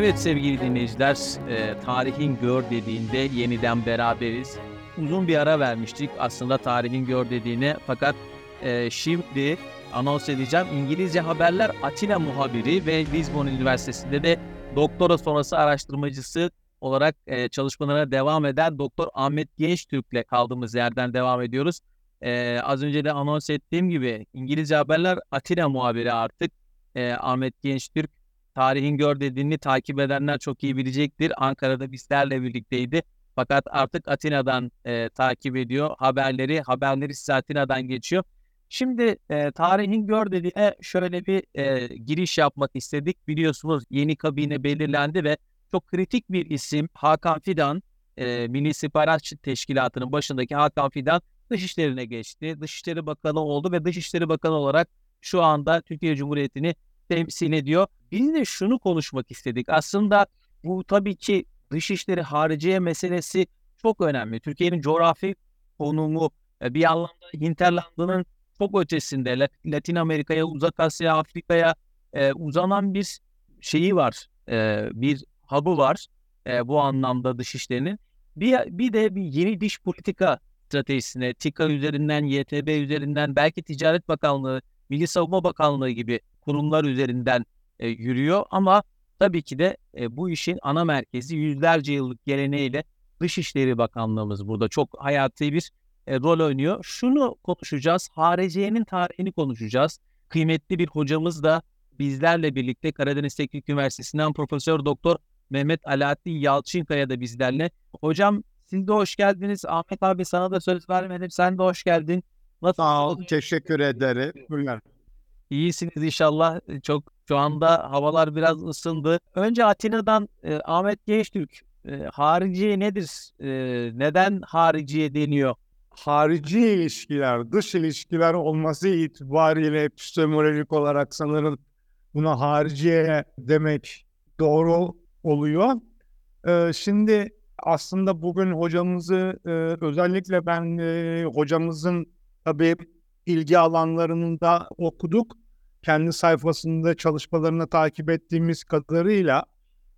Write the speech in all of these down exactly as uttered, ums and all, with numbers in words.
Evet sevgili dinleyiciler, e, Tarihin Gör Dediğinde yeniden beraberiz. Uzun bir ara vermiştik aslında Tarihin Gör Dediğine, fakat e, şimdi anons edeceğim. İngilizce Haberler Atina muhabiri ve Lizbon Üniversitesi'nde de doktora sonrası araştırmacısı olarak e, çalışmalarına devam eden Doktor Ahmet Gençtürk'le kaldığımız yerden devam ediyoruz. E, az önce de anons ettiğim gibi İngilizce Haberler Atina muhabiri artık e, Ahmet Gençtürk. Tarihin Gör Dediğini takip edenler çok iyi bilecektir. Ankara'da bizlerle birlikteydi. Fakat artık Atina'dan e, takip ediyor haberleri. Haberleri size Atina'dan geçiyor. Şimdi e, Tarihin Gör Dediğine şöyle bir e, giriş yapmak istedik. Biliyorsunuz yeni kabine belirlendi ve çok kritik bir isim Hakan Fidan, e, Milli İstihbarat Teşkilatı'nın başındaki Hakan Fidan Dışişleri'ne geçti. Dışişleri Bakanı oldu ve Dışişleri Bakanı olarak şu anda Türkiye Cumhuriyeti'ni temsil ediyor. Biz de şunu konuşmak istedik. Aslında bu tabii ki dışişleri hariciye meselesi çok önemli. Türkiye'nin coğrafi konumu bir anlamda hinterlandının çok ötesinde, Latin Amerika'ya, Uzak Asya, Afrika'ya e, uzanan bir şeyi var. E, bir hub'u var e, bu anlamda dışişlerinin. Bir, bir de bir yeni dış politika stratejisine, TİKA üzerinden, Y T B üzerinden, belki Ticaret Bakanlığı, Milli Savunma Bakanlığı gibi kurumlar üzerinden e, yürüyor ama tabii ki de e, bu işin ana merkezi yüzlerce yıllık geleneğiyle Dışişleri Bakanlığımız burada çok hayati bir e, rol oynuyor. Şunu konuşacağız, hariciyenin tarihini konuşacağız. Kıymetli bir hocamız da bizlerle birlikte Karadeniz Teknik Üniversitesi'nden Profesör Doktor Mehmet Alaaddin Yalçınkaya da bizlerle. Hocam siz de hoş geldiniz. Ahmet abi sana da söz vermedim. Sen de hoş geldin. Nasıl? Sağ ol. Teşekkür ederim. Buyurun. İyisiniz inşallah. Çok şu anda havalar biraz ısındı. Önce Atina'dan e, Ahmet Gençtürk, e, hariciye nedir? E, neden hariciye deniyor? Harici ilişkiler, dış ilişkiler olması itibariyle epistemolojik olarak sanırım buna hariciye demek doğru oluyor. E, şimdi aslında bugün hocamızı e, özellikle ben e, hocamızın tabii ilgi alanlarını da okuduk. Kendi sayfasında çalışmalarını takip ettiğimiz kadarıyla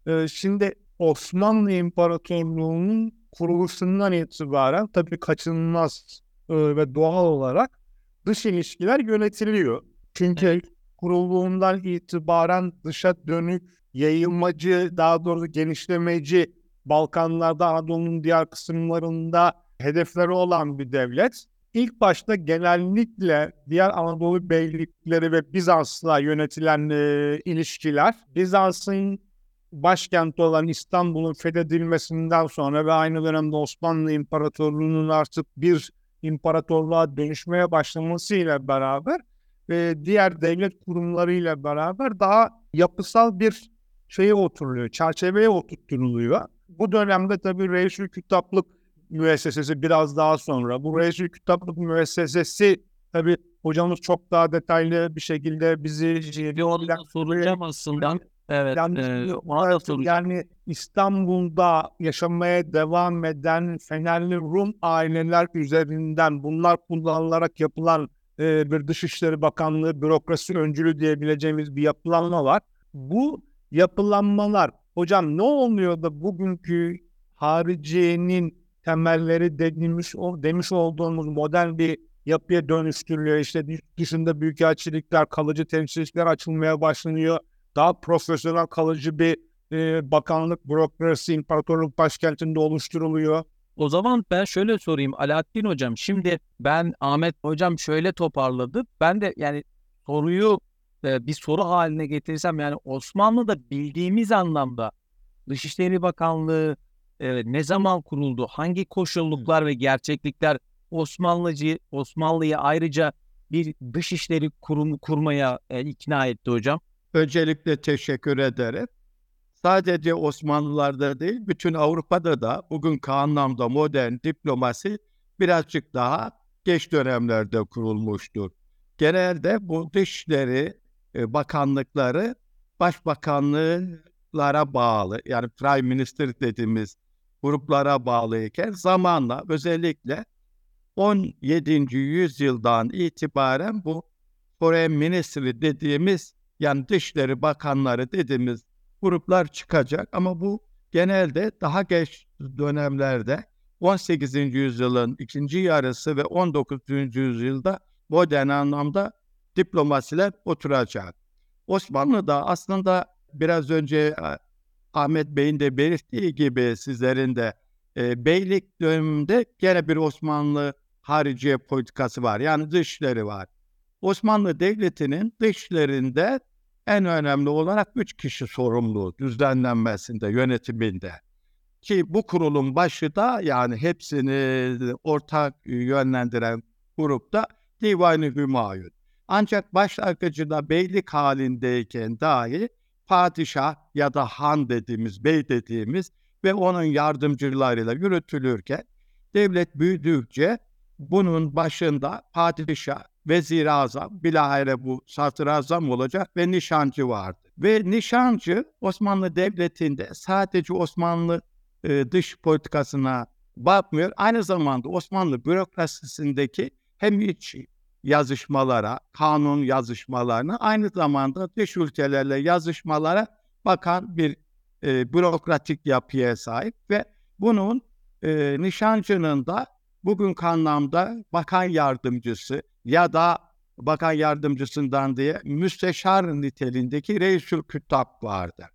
e, şimdi Osmanlı İmparatorluğu'nun kuruluşundan itibaren tabii kaçınılmaz e, ve doğal olarak dış ilişkiler yönetiliyor. Çünkü evet. Kurulduğundan itibaren dışa dönük, yayılmacı, daha doğrusu genişlemeci, Balkanlarda, Anadolu'nun diğer kısımlarında hedefleri olan bir devlet. İlk başta genellikle diğer Anadolu beylikleri ve Bizans'la yönetilen e, ilişkiler, Bizans'ın başkenti olan İstanbul'un fethedilmesinden sonra ve aynı dönemde Osmanlı İmparatorluğu'nun artık bir imparatorluğa dönüşmeye başlamasıyla beraber ve diğer devlet kurumlarıyla beraber daha yapısal bir şeye oturuluyor, çerçeveye oturtuluyor. Bu dönemde tabii Reisülküttab'lık müessesesi biraz daha sonra. Bu Reisülküttab'lık müessesesi tabii hocamız çok daha detaylı bir şekilde bizi... Bir ondan soracağım aslında. Evet. Yani, e, ona soracağım. Yani İstanbul'da yaşamaya devam eden Fenerli Rum aileler üzerinden bunlar kullanılarak yapılan e, bir Dışişleri Bakanlığı bürokrasi öncülü diyebileceğimiz bir yapılanma var. Bu yapılanmalar hocam ne oluyor da bugünkü hariciyenin temelleri demiş, demiş olduğumuz modern bir yapıya dönüştürülüyor. İşte dışında büyükelçilikler, kalıcı temsilcilikler açılmaya başlanıyor. Daha profesyonel kalıcı bir e, bakanlık bürokrasi imparatorluk başkentinde oluşturuluyor. O zaman ben şöyle sorayım Alaaddin Hocam. Şimdi ben Ahmet Hocam şöyle toparladı. Ben de yani soruyu e, bir soru haline getirsem yani Osmanlı'da bildiğimiz anlamda Dışişleri Bakanlığı, evet, ne zaman kuruldu, hangi koşulluklar ve gerçeklikler Osmanlıcı Osmanlı'yı ayrıca bir dışişleri kurumu kurmaya e, ikna etti hocam? Öncelikle teşekkür ederim. Sadece Osmanlılarda değil, bütün Avrupa'da da bugünkü anlamda modern diplomasi birazcık daha geç dönemlerde kurulmuştur. Genelde bu dışişleri e, bakanlıkları başbakanlıklara bağlı, yani prime minister dediğimiz gruplara bağlıyken zamanla özellikle on yedinci yüzyıldan itibaren bu Foreign Ministry dediğimiz yani Dışişleri Bakanları dediğimiz gruplar çıkacak ama bu genelde daha geç dönemlerde on sekizinci yüzyılın ikinci yarısı ve on dokuzuncu yüzyılda modern anlamda diplomasiler oturacak. Osmanlı'da aslında biraz önce Ahmet Bey'in de belirttiği gibi sizlerin de e, beylik döneminde gene bir Osmanlı hariciye politikası var. Yani dışları var. Osmanlı Devleti'nin dışlarında en önemli olarak üç kişi sorumlu düzenlenmesinde, yönetiminde. Ki bu kurulun başı da yani hepsini ortak yönlendiren grupta Divan-ı Hümayun. Ancak başlangıcında beylik halindeyken dahi padişah ya da han dediğimiz, bey dediğimiz ve onun yardımcılarıyla yürütülürken devlet büyüdükçe bunun başında padişah, vezir-i azam, bilahare bu satrazam olacak ve nişancı vardı. Ve nişancı Osmanlı Devleti'nde sadece Osmanlı e, dış politikasına bakmıyor. Aynı zamanda Osmanlı bürokrasisindeki hem iç yazışmalara, kanun yazışmalarına, aynı zamanda dış ülkelerle yazışmalara bakan bir e, bürokratik yapıya sahip ve bunun e, nişancının da bugün anlamda bakan yardımcısı ya da bakan yardımcısından diye müsteşar niteliğindeki Reisülküttab vardı.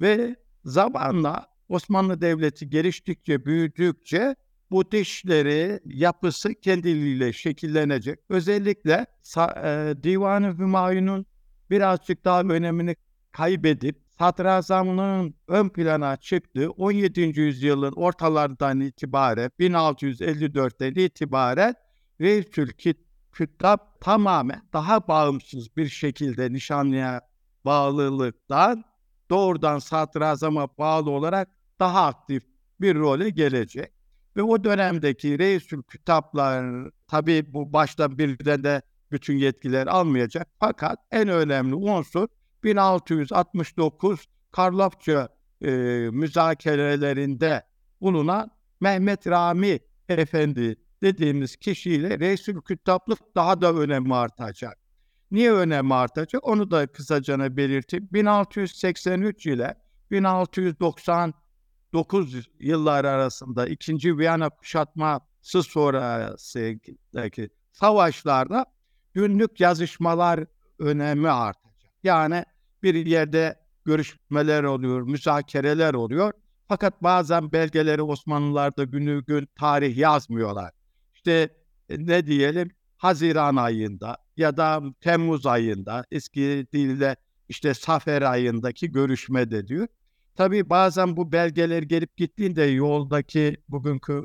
Ve zamanla Osmanlı Devleti geliştikçe, büyüdükçe bu dişleri yapısı kendiliğiyle şekillenecek. Özellikle e, Divan-ı Hümayun'un birazcık daha önemini kaybedip sadrazamlığın ön plana çıktığı on yedinci yüzyılın ortalarından itibaren bin altı yüz elli dörtten itibaren Reisülküttab tamamen daha bağımsız bir şekilde nişanlıya bağlılıktan doğrudan sadrazama bağlı olarak daha aktif bir role gelecek. Ve o dönemdeki Reisülküttablar tabii bu başta birden de bütün yetkileri almayacak fakat en önemli unsur bin altı yüz altmış dokuz Karlofça e, müzakerelerinde bulunan Mehmed Râmi Efendi dediğimiz kişiyle Reisülküttablık daha da önemi artacak. Niye önemi artacak? Onu da kısaca belirteyim. bin altı yüz seksen üç ile bin altı yüz doksan dokuz yılları arasında ikinci Viyana kuşatması sonrasındaki savaşlarda günlük yazışmalar önemi arttı. Yani bir yerde görüşmeler oluyor, müzakereler oluyor. Fakat bazen belgeleri Osmanlılar da günü gün tarih yazmıyorlar. İşte ne diyelim Haziran ayında ya da Temmuz ayında eski dille işte Safer ayındaki görüşme de diyor. Tabii bazen bu belgeler gelip gittiğinde yoldaki bugünkü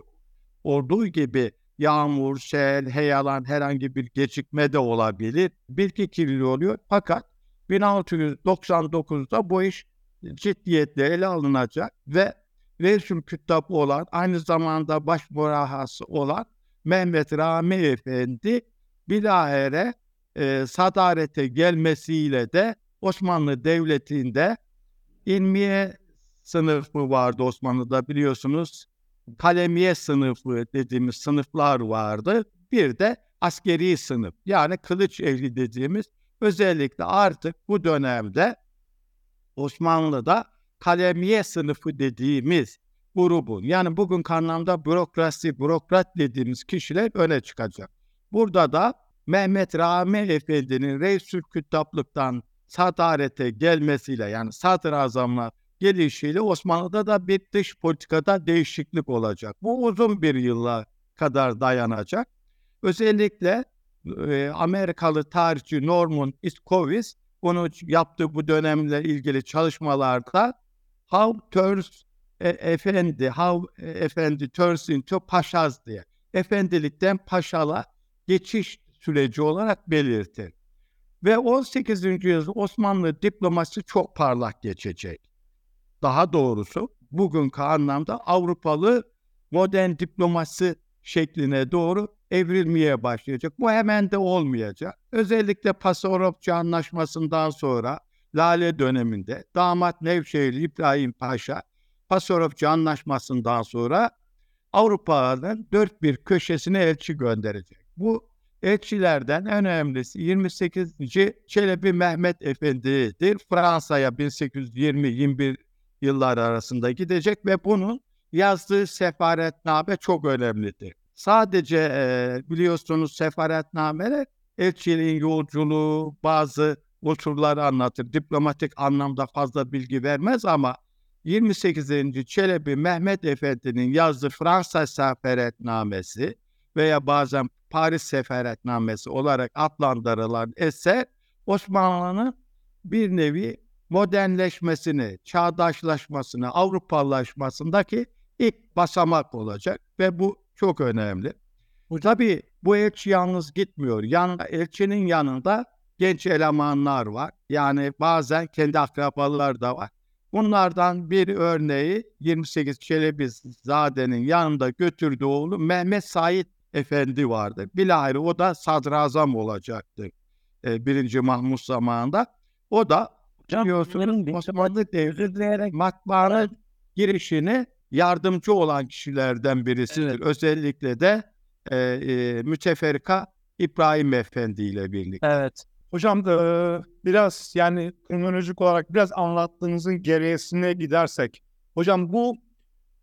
olduğu gibi yağmur, sel, heyelan herhangi bir gecikme de olabilir. Bilgi kirliliği oluyor fakat bin altı yüz doksan dokuzda bu iş ciddiyetle ele alınacak ve Reisülküttab olan, aynı zamanda baş murahası olan Mehmed Râmi Efendi bilahare e, sadarete gelmesiyle de Osmanlı Devleti'nde ilmiye sınıfı vardı Osmanlı'da biliyorsunuz. Kalemiye sınıfı dediğimiz sınıflar vardı. Bir de askeri sınıf yani kılıç ehli dediğimiz. Özellikle artık bu dönemde Osmanlı'da kalemiye sınıfı dediğimiz grubun yani bugün anlamda bürokrasi, bürokrat dediğimiz kişiler öne çıkacak. Burada da Mehmed Râmi Efendi'nin Reisülküttablıktan sadarete gelmesiyle yani sadrazamla gelişiyle Osmanlı'da da bir dış politikada değişiklik olacak. Bu uzun bir yıla kadar dayanacak. Özellikle Amerikalı tarihçi Norman Itzkowitz onu yaptığı bu dönemle ilgili çalışmalarda How Turns e, Efendi, How e, Efendi Turns into Paşaz diye efendilikten paşala geçiş süreci olarak belirtir. Ve on sekizinci yüzyılda Osmanlı diplomasi çok parlak geçecek. Daha doğrusu bugünkü anlamda Avrupalı modern diplomasi şekline doğru evrilmeye başlayacak. Bu hemen de olmayacak. Özellikle Pasarofça Anlaşması'ndan sonra Lale Dönemi'nde Damat Nevşehirli İbrahim Paşa Pasarofça Anlaşması'ndan sonra Avrupa'nın dört bir köşesine elçi gönderecek. Bu Elçilerden en önemlisi yirmi sekizinci Çelebi Mehmed Efendi'dir. Fransa'ya bin sekiz yüz yirmi yirmi bir yılları arasında gidecek ve bunun yazdığı sefaretname çok önemlidir. Sadece e, biliyorsunuz sefaretnameler elçiliğin yolculuğu, bazı uçurları anlatır. Diplomatik anlamda fazla bilgi vermez ama yirmi sekizinci Çelebi Mehmed Efendi'nin yazdığı Fransa sefaretnamesi veya bazen Paris sefaretnamesi olarak adlandırılan eser Osmanlı'nın bir nevi modernleşmesini, çağdaşlaşmasını, Avrupalaşmasındaki ilk basamak olacak ve bu çok önemli. Tabii bu elçi yalnız gitmiyor. Yan, elçinin yanında genç elemanlar var. Yani bazen kendi akrabalar da var. Bunlardan bir örneği yirmi sekiz Çelebizade'nin yanında götürdüğü oğlu Mehmet Said Efendi vardı. Bilahare o da sadrazam olacaktı e, birinci Mahmud zamanında. O da biliyorsunuz Osmanlı Devleti matbaanın girişine yardımcı olan kişilerden birisidir. Evet. Özellikle de e, e, Müteferrika İbrahim Efendi ile birlikte. Evet. Hocam da e, biraz yani kronolojik olarak biraz anlattığınızın gerisine gidersek. Hocam bu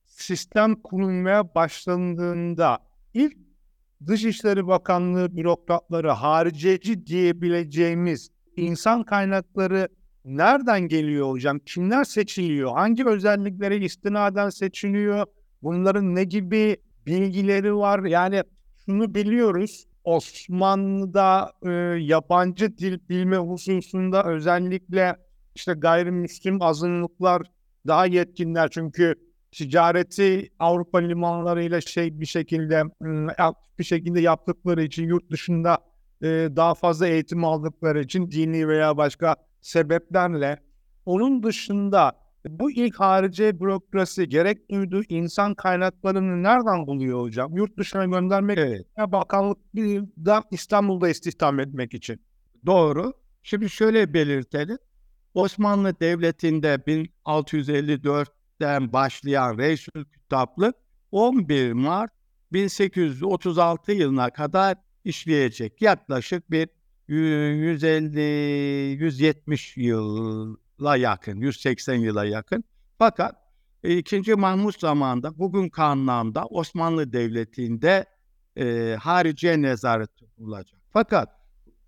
sistem kurulmaya başlandığında ilk Dışişleri Bakanlığı bürokratları, hariciyeci diyebileceğimiz insan kaynakları nereden geliyor hocam? Kimler seçiliyor? Hangi özelliklere istinaden seçiliyor? Bunların ne gibi bilgileri var? Yani şunu biliyoruz. Osmanlı'da e, yabancı dil bilme hususunda özellikle işte gayrimüslim azınlıklar daha yetkinler. Çünkü ticareti Avrupa limanlarıyla şey bir şekilde bir şekilde yaptıkları için yurt dışında e, daha fazla eğitim aldıkları için dini veya başka sebeplerle. Onun dışında bu ilk harici bürokrasi gerek duyduğu insan kaynaklarını nereden buluyor hocam? Yurt dışına göndermek evet. Bakanlık bir daha İstanbul'da istihdam etmek için. Doğru. Şimdi şöyle belirtelim. Osmanlı Devleti'nde bin altı yüz elli dörtten başlayan Reisülküttab'lık on bir Mart bin sekiz yüz otuz altı yılına kadar işleyecek. Yaklaşık bir yüz elli yüz yetmiş yıl yakın, yüz seksen yıla yakın. Fakat ikinci Mahmud zamanında bugün kanununda Osmanlı Devleti'nde e, hariciye nezareti kurulacak. Fakat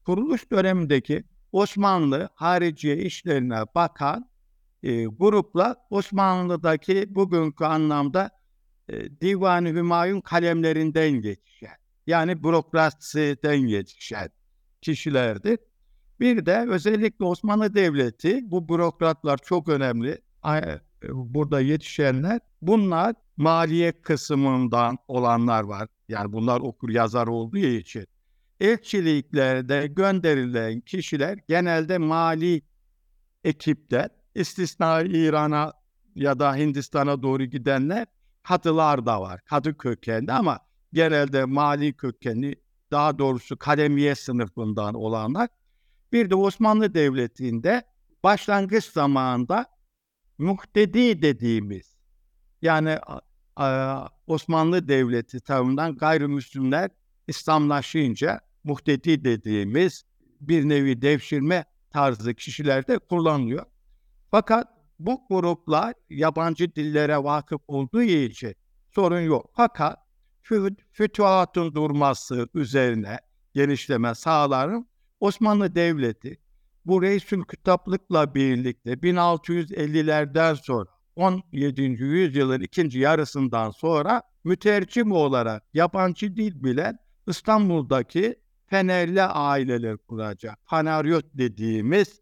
kuruluş dönemindeki Osmanlı hariciye işlerine bakan e, grupla Osmanlı'daki bugünkü anlamda e, Divan-ı Hümayun kalemlerinden yetişen, yani bürokrasiden yetişen kişilerdir. Bir de özellikle Osmanlı Devleti, bu bürokratlar çok önemli, burada yetişenler, bunlar maliye kısmından olanlar var. Yani bunlar okur yazar olduğu için. Elçiliklerde gönderilen kişiler genelde mali ekipten, istisna İran'a ya da Hindistan'a doğru gidenler kadılar da var. Kadı kökenli ama genelde mali kökenli, daha doğrusu kalemiye sınıfından olanlar. Bir de Osmanlı Devleti'nde başlangıç zamanında muhtedi dediğimiz, yani Osmanlı Devleti tarafından gayrimüslimler İslamlaşınca muhtedi dediğimiz bir nevi devşirme tarzı kişilerde kullanılıyor. Fakat bu gruplar yabancı dillere vakıf olduğu için sorun yok. Fakat fütuhatın durması üzerine genişleme sağlarım. Osmanlı Devleti bu Reisülküttab'lıkla birlikte bin altı yüz ellilerden sonra on yedinci yüzyılın ikinci yarısından sonra mütercim olarak yabancı dil bilen İstanbul'daki Fenerli aileler kuracak. Feneryot dediğimiz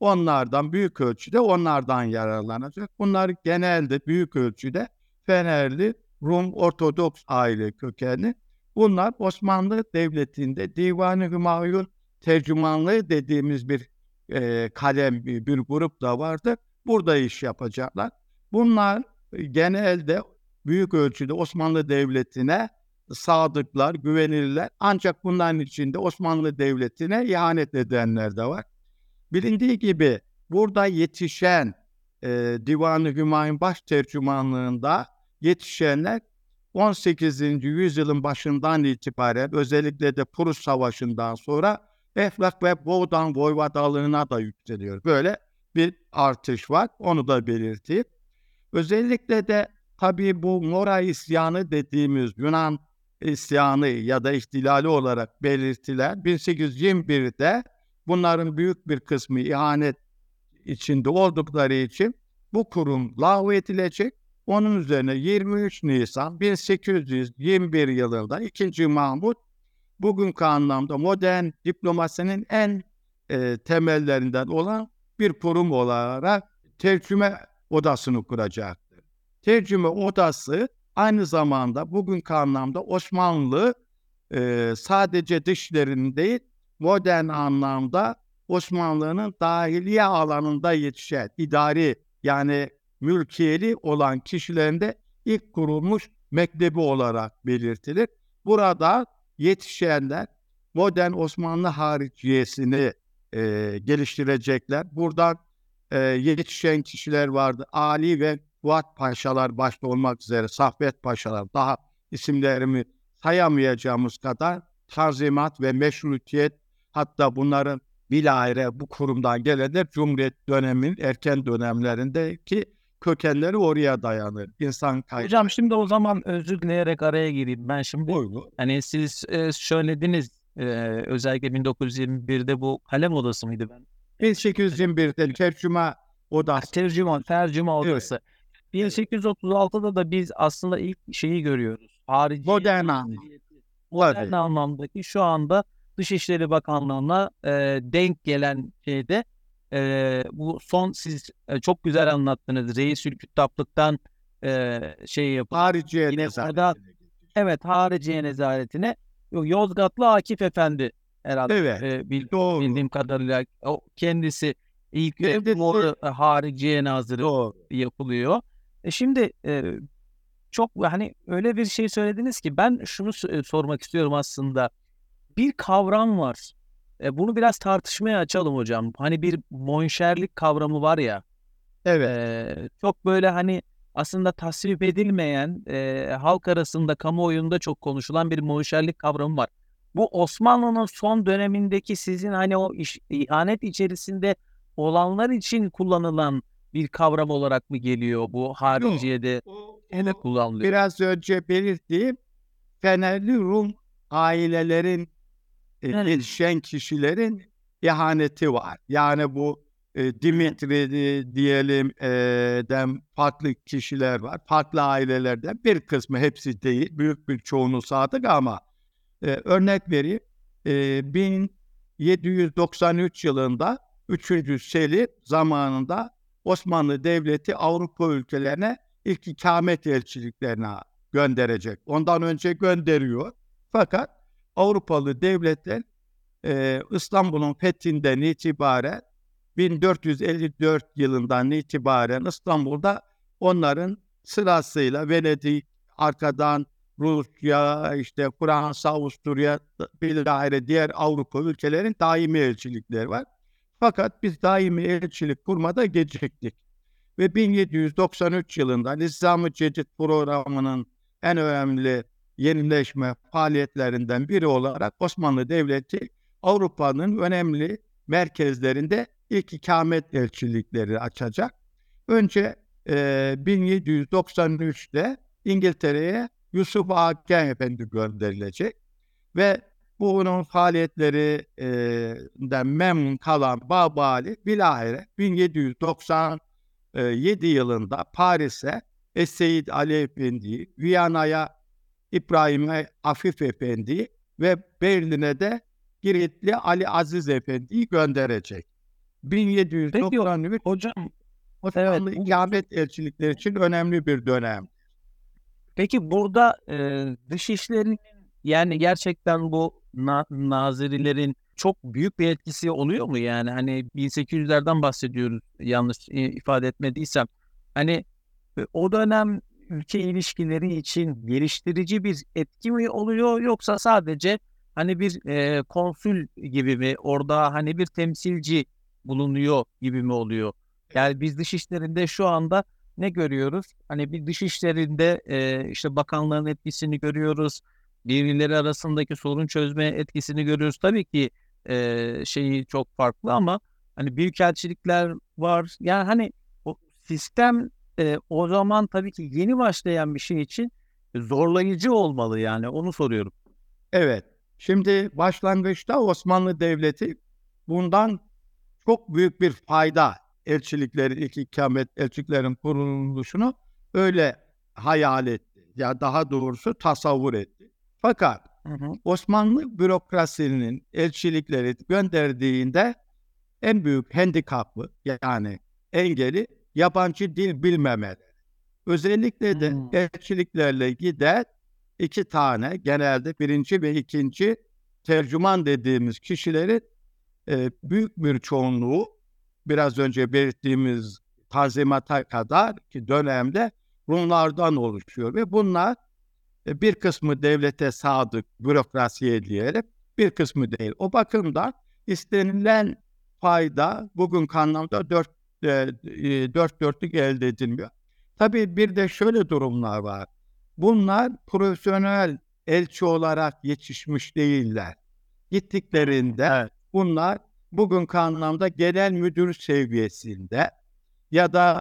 onlardan büyük ölçüde onlardan yararlanacak. Bunlar genelde büyük ölçüde Fenerli Rum Ortodoks aile kökenli. Bunlar Osmanlı Devleti'nde Divan-ı Hümayun tercümanlığı dediğimiz bir e, kalem, bir grup da vardı. Burada iş yapacaklar. Bunlar genelde büyük ölçüde Osmanlı Devleti'ne sadıklar, güvenirler. Ancak bunların içinde Osmanlı Devleti'ne ihanet edenler de var. Bilindiği gibi burada yetişen e, Divan-ı Hümayun baş tercümanlığında yetişenler on sekizinci yüzyılın başından itibaren özellikle de Prus Savaşı'ndan sonra Eflak ve Boğdan voyvodalığına da yükseliyor. Böyle bir artış var, onu da belirteyim. Özellikle de tabii bu Mora isyanı dediğimiz Yunan isyanı ya da ihtilali olarak belirtilen bin sekiz yüz yirmi birde bunların büyük bir kısmı ihanet içinde oldukları için bu kurum lağvedilecek. Onun üzerine yirmi üç Nisan bin sekiz yüz yirmi bir yılında ikinci. Mahmud bugünkü anlamda modern diplomasinin en e, temellerinden olan bir kurum olarak Tercüme Odası'nı kuracaktır. Tercüme Odası aynı zamanda bugünkü anlamda Osmanlı e, sadece dışlarının değil, modern anlamda Osmanlı'nın dahiliye alanında yetişen idari yani mülkiyeli olan kişilerin de ilk kurulmuş mektebi olarak belirtilir. Burada yetişenler modern Osmanlı hariciyesini e, geliştirecekler. Buradan e, yetişen kişiler vardı. Ali ve Fuat Paşalar başta olmak üzere Safvet Paşalar, daha isimlerimi sayamayacağımız kadar Tanzimat ve Meşrutiyet, hatta bunların bilahare bu kurumdan gelenler Cumhuriyet döneminin erken dönemlerindeki kökenleri oraya dayanır. İnsan kaynağı. Hocam şimdi o zaman özür dileyerek araya gireyim ben şimdi. Buyurun. Hani siz e, söylediniz e, özellikle bin dokuz yüz yirmi birde bu kalem odası mıydı ben? bin sekiz yüz yirmi birde tercüme odası. Tercüme, tercüme odası. Evet. bin sekiz yüz otuz altıda da biz aslında ilk şeyi görüyoruz. Harici, modern anlamda. Modern anlamdaki şu anda Dışişleri Bakanlığı'na e, denk gelen şeyde Ee, bu son siz e, çok güzel anlattınız. Reisülküttab'lıktan e, şey yapıp Hariciye Nezareti. Evet, Hariciye Nezaretine Yozgatlı Akif Efendi herhalde. Evet. E, bil, bildiğim kadarıyla o kendisi ilk bu Hariciye Nazırı doğru yapılıyor. E, şimdi e, çok hani öyle bir şey söylediniz ki ben şunu sormak istiyorum aslında. Bir kavram var. Bunu biraz tartışmaya açalım hocam. Hani bir monşerlik kavramı var ya. Evet. E, çok böyle hani aslında tasvip edilmeyen, e, halk arasında, kamuoyunda çok konuşulan bir monşerlik kavramı var. Bu Osmanlı'nın son dönemindeki sizin hani o iş, ihanet içerisinde olanlar için kullanılan bir kavram olarak mı geliyor bu hariciyede? Hele kullanılıyor. Biraz önce belirttiğim Fenerli Rum ailelerin yetişen kişilerin ihaneti var. Yani bu e, Dimitri diyelim e, den farklı kişiler var. Farklı ailelerden bir kısmı, hepsi değil. Büyük bir çoğunu sadık ama e, örnek vereyim. E, bin yedi yüz doksan üç yılında üçüncü. Selim zamanında Osmanlı Devleti Avrupa ülkelerine ilk ikamet elçiliklerine gönderecek. Ondan önce gönderiyor. Fakat Avrupalı devletler e, İstanbul'un fethinden itibaren bin dört yüz elli dört yılından itibaren İstanbul'da onların sırasıyla Venedik, arkadan Rusya, işte Fransa, Avusturya, bilahare diğer Avrupa ülkelerin daimi elçilikleri var. Fakat biz daimi elçilik kurmada geciktik. Ve bin yedi yüz doksan üç yılında Nizam-ı Cedid programının en önemli yenileşme faaliyetlerinden biri olarak Osmanlı Devleti Avrupa'nın önemli merkezlerinde ilk ikamet elçilikleri açacak. Önce e, bin yedi yüz doksan üçte İngiltere'ye Yusuf Ağa Efendi gönderilecek ve bunun faaliyetlerinden memnun kalan Babali bilahare bin yedi yüz doksan yedi yılında Paris'e Es-Seyd Ali Efendi, Viyana'ya İbrahim Afif Efendi ve Berlin'e de Giritli Ali Aziz Efendi'yi gönderecek. bin yedi yüz doksan üç hocam Osmanlı evet, ikamet elçilikleri için önemli bir dönem. Peki burada e, dışişlerin yani gerçekten bu na- nazirilerin çok büyük bir etkisi oluyor mu? Yani hani bin sekiz yüzlerden bahsediyoruz yanlış ifade etmediysem. Hani o dönem ülke ilişkileri için geliştirici bir etki mi oluyor yoksa sadece hani bir e, konsül gibi mi, orada hani bir temsilci bulunuyor gibi mi oluyor? Yani biz dış işlerinde şu anda ne görüyoruz? Hani bir dış işlerinde e, işte bakanların etkisini görüyoruz. Birbirleri arasındaki sorun çözme etkisini görüyoruz. Tabii ki e, şeyi çok farklı ama hani büyükelçilikler var. Yani hani o sistem e, o zaman tabii ki yeni başlayan bir şey için zorlayıcı olmalı, yani onu soruyorum. Evet. Şimdi başlangıçta Osmanlı Devleti bundan çok büyük bir fayda, elçiliklerin ilk ikamet elçiliklerin kuruluşunu öyle hayal etti. Ya daha doğrusu tasavvur etti. Fakat hı hı. Osmanlı bürokrasinin elçilikleri gönderdiğinde en büyük handikapı, yani engeli, yabancı dil bilmemeleri. Özellikle de hmm. elçiliklerle gider iki tane, genelde birinci ve ikinci tercüman dediğimiz kişilerin e, büyük bir çoğunluğu biraz önce belirttiğimiz Tanzimat'a kadar ki dönemde Rumlardan oluşuyor ve bunlar e, bir kısmı devlete sadık, bürokrasiye diyerek, bir kısmı değil. O bakımdan istenilen fayda bugün anlamda dört, e, dört dörtlük elde edilmiyor. Tabii bir de şöyle durumlar var. Bunlar profesyonel elçi olarak yetişmiş değiller. Gittiklerinde evet. bunlar bugünkü anlamda genel müdür seviyesinde ya da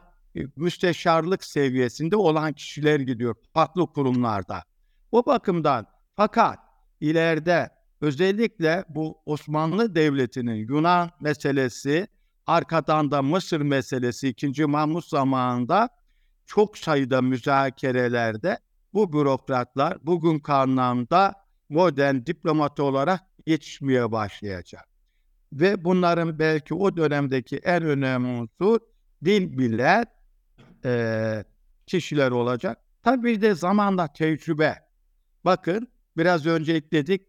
müsteşarlık seviyesinde olan kişiler gidiyor farklı kurumlarda. O bakımdan fakat ileride özellikle bu Osmanlı Devleti'nin Yunan meselesi, arkadan da Mısır meselesi ikinci. Mahmud zamanında çok sayıda müzakerelerde bu bürokratlar bugünkü anlamda modern diplomat olarak yetişmeye başlayacak. Ve bunların belki o dönemdeki en önemli unsur dil bilen e, kişiler olacak. Tabii bir de zamanla tecrübe. Bakın biraz önce ekledik,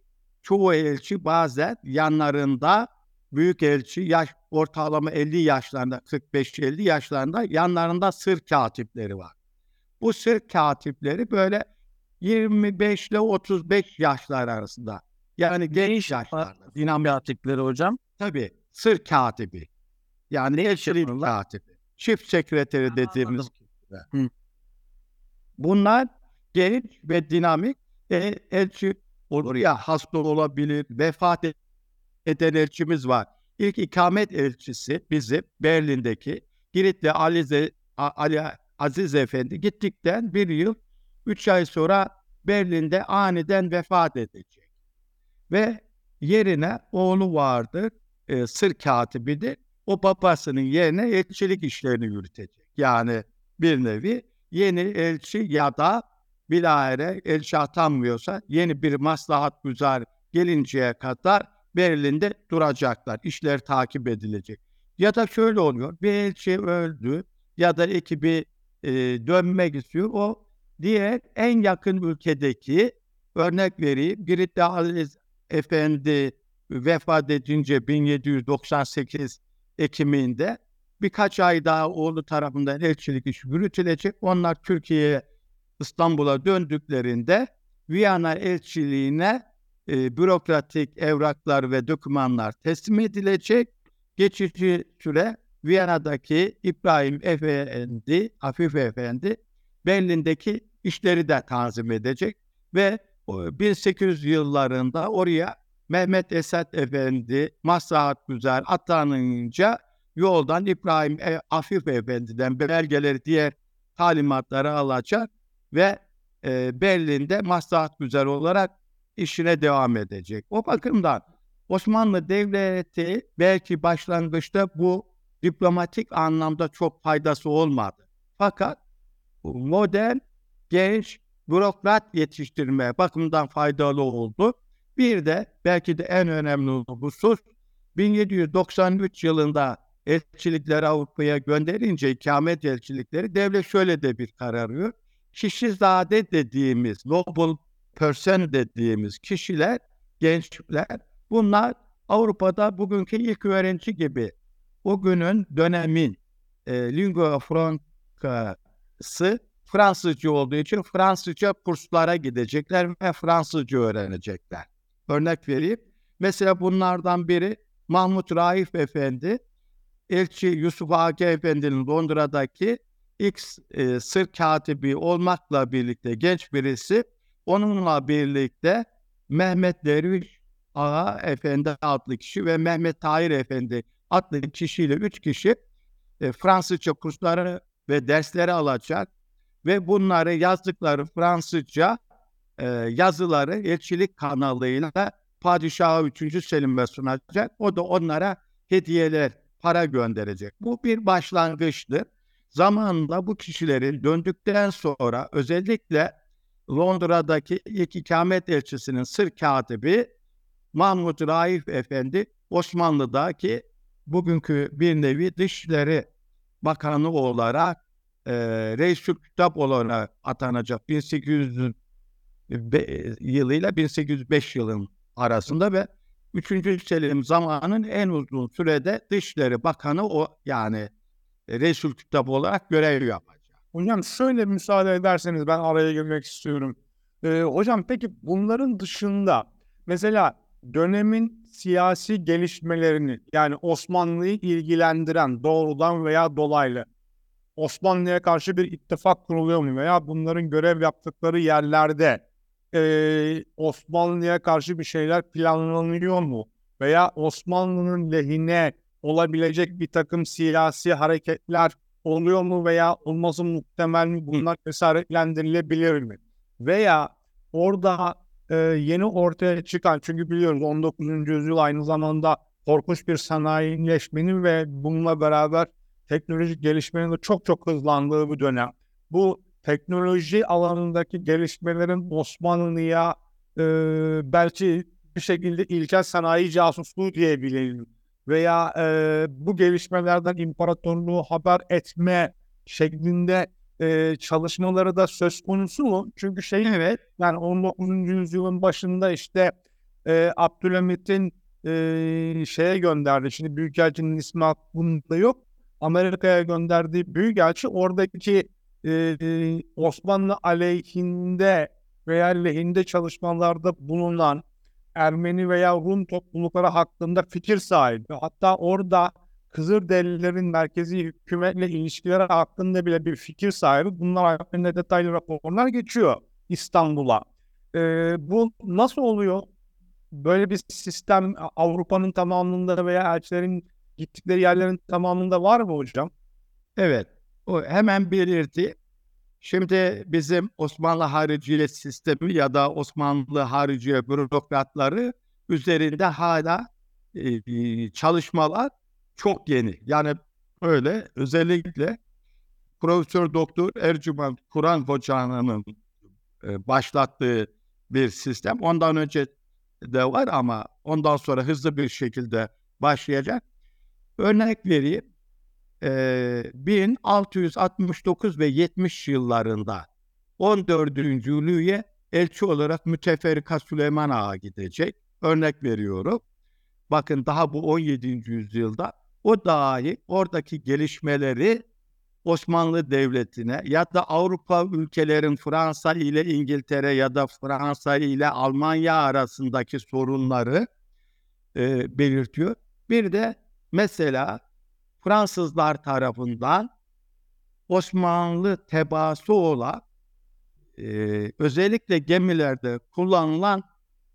çoğu elçi bazen yanlarında büyük elçi yaş, ortalama elli yaşlarında, kırk beş elli yaşlarında yanlarında sır katipleri var. Bu sır katipleri böyle yirmi beş ile otuz beş yaşlar arasında. Yani genç yaşlarda. Dinamik katipleri hocam. Tabii sır katibi. Yani ne elçilik katibi. Şif sekreteri dediğimiz. Hı. Bunlar genç ve dinamik. E, elçi olur ya, hasta olabilir, vefat et. eden elçimiz var. İlk ikamet elçisi bizim Berlin'deki Giritli Ali, Ali Aziz Efendi gittikten bir yıl, üç ay sonra Berlin'de aniden vefat edecek. Ve yerine oğlu vardı, e, sır katibidir. O babasının yerine elçilik işlerini yürütecek. Yani bir nevi yeni elçi ya da bilahare elçi atanmıyorsa yeni bir maslahatgüzar gelinceye kadar Berlin'de duracaklar. İşler takip edilecek. Ya da şöyle oluyor. Bir elçi öldü ya da ekibi e, dönmek istiyor. O diğer en yakın ülkedeki, örnek vereyim, Giritli Ali Efendi vefat edince bin yedi yüz doksan sekiz Ekim'inde birkaç ay daha oğlu tarafından elçilik işi yürütülecek. Onlar Türkiye'ye, İstanbul'a döndüklerinde Viyana elçiliğine E, bürokratik evraklar ve dokümanlar teslim edilecek. Geçici süre Viyana'daki İbrahim Efendi, Afif Efendi Berlin'deki işleri de tanzim edecek ve bin sekiz yüz yıllarında oraya Mehmet Esat Efendi maslahatgüzar atanınca yoldan İbrahim e, Afif Efendi'den belgeleri, diğer talimatları alacak ve e, Berlin'de maslahatgüzar olarak işine devam edecek. O bakımdan Osmanlı Devleti belki başlangıçta bu diplomatik anlamda çok faydası olmadı. Fakat modern, genç, bürokrat yetiştirme bakımından faydalı oldu. Bir de belki de en önemli husus, bin yedi yüz doksan üç yılında elçilikleri Avrupa'ya gönderince ikamet elçilikleri, devlet şöyle de bir karar veriyor. Kişizade dediğimiz noble person dediğimiz kişiler, gençler, bunlar Avrupa'da bugünkü ilk öğrenci gibi o günün dönemin e, lingua francası Fransızca olduğu için Fransızca kurslara gidecekler ve Fransızca öğrenecekler. Örnek vereyim. Mesela bunlardan biri Mahmud Raif Efendi, elçi Yusuf Ağa Efendi'nin Londra'daki ilk e, sır katibi olmakla birlikte genç birisi, onunla birlikte Mehmet Derviş Ağa Efendi adlı kişi ve Mehmet Tahir Efendi adlı kişiyle üç kişi e, Fransızca kursları ve dersleri alacak ve bunları yazdıkları Fransızca e, yazıları elçilik kanalıyla Padişah'a üçüncü Selim'e sunacak. O da onlara hediyeler, para gönderecek. Bu bir başlangıçtır. Zamanla bu kişilerin döndükten sonra özellikle Londra'daki ilk ikamet elçisinin sır katibi Mahmud Raif Efendi Osmanlı'daki bugünkü bir nevi Dışişleri Bakanı olarak e, Reisülküttab olarak atanacak bin sekiz yüz yılıyla bin sekiz yüz beş yılın arasında ve üçüncü Selim zamanının en uzun sürede Dışişleri Bakanı o yani Reisülküttab olarak görev yapacak. Hocam şöyle müsaade ederseniz ben araya girmek istiyorum. Ee, hocam peki bunların dışında mesela dönemin siyasi gelişmelerini yani Osmanlı'yı ilgilendiren doğrudan veya dolaylı Osmanlı'ya karşı bir ittifak kuruluyor mu veya bunların görev yaptıkları yerlerde Ee, Osmanlı'ya karşı bir şeyler planlanıyor mu? Veya Osmanlı'nın lehine olabilecek bir takım siyasi hareketler oluyor mu? Veya olması muhtemel mi? Bunlar cesaretlendirilebilir mi? Veya orada e, yeni ortaya çıkan, çünkü biliyoruz on dokuzuncu yüzyıl aynı zamanda korkunç bir sanayileşmenin ve bununla beraber teknolojik gelişmenin de çok çok hızlandığı bir dönem. Bu teknoloji alanındaki gelişmelerin Osmanlı'ya e, belki bir şekilde ilkel sanayi casusluğu diyebilirim. Veya e, bu gelişmelerden imparatorluğu haber etme şeklinde e, çalışmaları da söz konusu mu? Çünkü şey evet, yani on dokuzuncu yüzyılın başında işte e, Abdülhamit'in e, şeye gönderdi. Şimdi Büyükelçinin ismi aklımda yok. Amerika'ya gönderdiği Büyükelçi oradaki Ee, Osmanlı aleyhinde veya lehinde çalışmalarda bulunan Ermeni veya Rum toplulukları hakkında fikir sahibi. Hatta orada Kızılderililerin merkezi hükümetle ilişkileri hakkında bile bir fikir sahibi. Bunlar hakkında detaylı raporlar geçiyor İstanbul'a. Ee, bu nasıl oluyor? Böyle bir sistem Avrupa'nın tamamında veya elçilerin gittikleri yerlerin tamamında var mı hocam? Evet. O hemen belirtti. Şimdi bizim Osmanlı hariciye sistemi ya da Osmanlı hariciye bürokratları üzerinde hala e, çalışmalar çok yeni. Yani öyle özellikle Profesör Doktor Ercüment Kur'an Hoca'nın e, başlattığı bir sistem. Ondan önce de var ama ondan sonra hızlı bir şekilde başlayacak. Örnek vereyim. bin altı yüz altmış dokuz ve yetmiş yıllarında on dördüncü Lüye elçi olarak Müteferrika Süleyman Ağa'ya gidecek. Örnek veriyorum. Bakın daha bu on yedinci yüzyılda o dahi oradaki gelişmeleri Osmanlı Devleti'ne ya da Avrupa ülkelerin Fransa ile İngiltere ya da Fransa ile Almanya arasındaki sorunları e, belirtiyor. Bir de mesela Fransızlar tarafından Osmanlı tebaası olan e, özellikle gemilerde kullanılan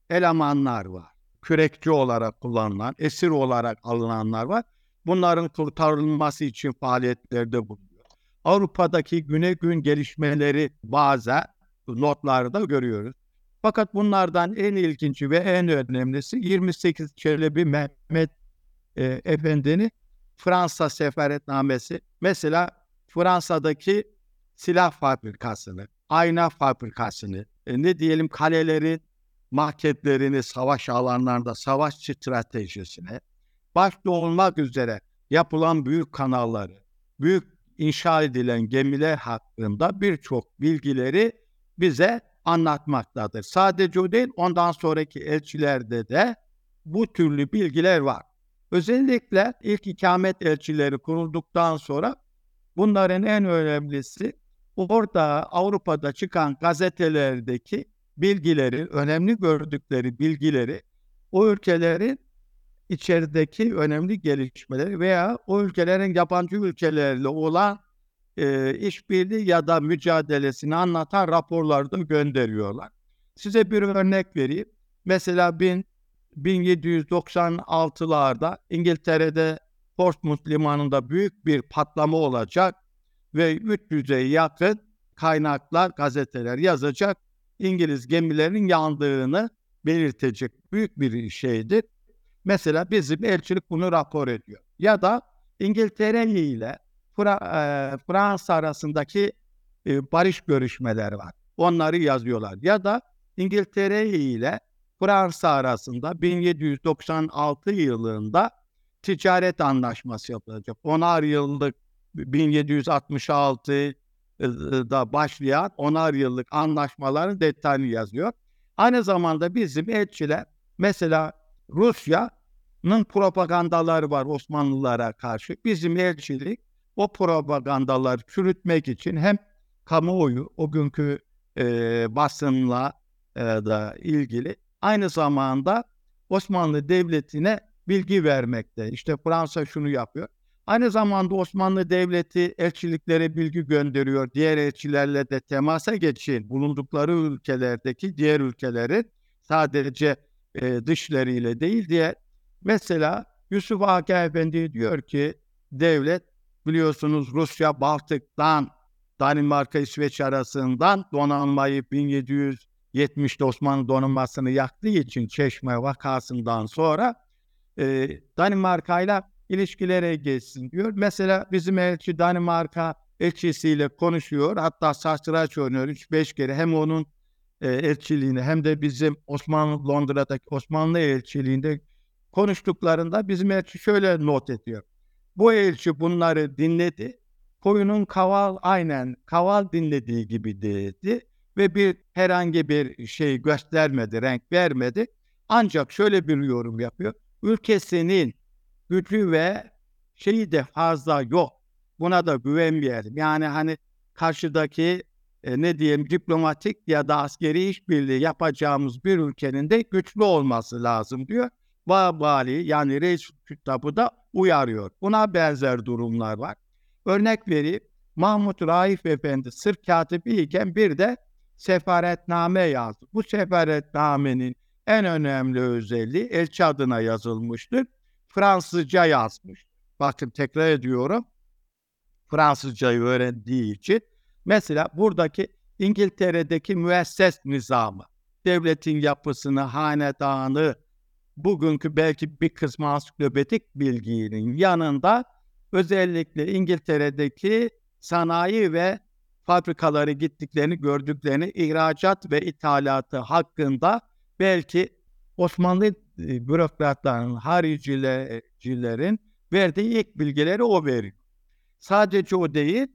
elemanlar var. Kürekçi olarak kullanılan, esir olarak alınanlar var. Bunların kurtarılması için faaliyetlerde bulunuyor. Avrupa'daki güne gün gelişmeleri bazen notlarda görüyoruz. Fakat bunlardan en ilginci ve en önemlisi Yirmisekiz Çelebi Mehmed e, Efendi'nin Fransa seferetnamesi, mesela Fransa'daki silah fabrikasını, ayna fabrikasını, e ne diyelim kaleleri, marketlerini, savaş alanlarında savaş stratejisine başta olmak üzere yapılan büyük kanalları, büyük inşa edilen gemiler hakkında birçok bilgileri bize anlatmaktadır. Sadece o değil, ondan sonraki elçilerde de bu türlü bilgiler var. Özellikle ilk ikamet elçileri kurulduktan sonra bunların en önemlisi orada Avrupa'da çıkan gazetelerdeki bilgileri, önemli gördükleri bilgileri, o ülkelerin içerideki önemli gelişmeleri veya o ülkelerin yabancı ülkelerle olan e, işbirliği ya da mücadelesini anlatan raporları da gönderiyorlar. Size bir örnek vereyim. Mesela bin yedi yüz doksan altılarda İngiltere'de Portsmouth limanında büyük bir patlama olacak ve üç yüze yakın kaynaklar, gazeteler yazacak, İngiliz gemilerinin yandığını belirtecek büyük bir şeydir. Mesela bizim elçilik bunu rapor ediyor. Ya da İngiltere ile Fransa arasındaki barış görüşmeleri var. Onları yazıyorlar. Ya da İngiltere ile Fransa arasında bin yedi yüz doksan altı yılında ticaret anlaşması yapılacak. onar yıllık bin yedi yüz altmış altıda başlayan onar yıllık anlaşmaların detayını yazıyor. Aynı zamanda bizim elçiler, mesela Rusya'nın propagandaları var Osmanlılara karşı. Bizim elçilik o propagandaları çürütmek için hem kamuoyu, o günkü e, basınla e, da ilgili, aynı zamanda Osmanlı Devleti'ne bilgi vermekte. İşte Fransa şunu yapıyor. Aynı zamanda Osmanlı Devleti elçiliklere bilgi gönderiyor. Diğer elçilerle de temasa geçin. Bulundukları ülkelerdeki diğer ülkelerin sadece e, dışlarıyla değil diye. Mesela Yusuf Ağa Efendi diyor ki devlet, biliyorsunuz Rusya Baltık'tan Danimarka İsveç arasından donanmayı bin yedi yüz yetmişte Osmanlı donanmasını yaktığı için Çeşme vakasından sonra e, Danimarka'yla ilişkilere geçsin diyor. Mesela bizim elçi Danimarka elçisiyle konuşuyor. Hatta satranç oynuyor üç beş kere. Hem onun e, elçiliğini hem de bizim Osmanlı Londra'daki Osmanlı elçiliğinde konuştuklarında bizim elçi şöyle not ediyor. Bu elçi bunları dinledi. Koyunun kaval aynen kaval dinlediği gibi dedi ve bir herhangi bir şey göstermedi, renk vermedi. Ancak şöyle bir yorum yapıyor. Ülkesinin gücü ve şeyi de fazla yok. Buna da güvenmeyelim. Yani hani karşıdaki e, ne diyeyim diplomatik ya da askeri işbirliği yapacağımız bir ülkenin de güçlü olması lazım diyor. Vali yani Reisülküttab'ı da uyarıyor. Buna benzer durumlar var. Örnek vereyim. Mahmud Raif Efendi Sırp katibi iken bir de sefaretname yazdı. Bu sefaretnamenin en önemli özelliği elçi adına yazılmıştır. Fransızca yazmış. Bakın tekrar ediyorum. Fransızcayı öğrendiği için. Mesela buradaki İngiltere'deki müesses nizamı, devletin yapısını, hanedanı, bugünkü belki bir kısmı ansiklopedik bilginin yanında özellikle İngiltere'deki sanayi ve fabrikaları gittiklerini, gördüklerini, ihracat ve ithalatı hakkında belki Osmanlı bürokratların, haricilerin verdiği ilk bilgileri o veriyor. Sadece o değil,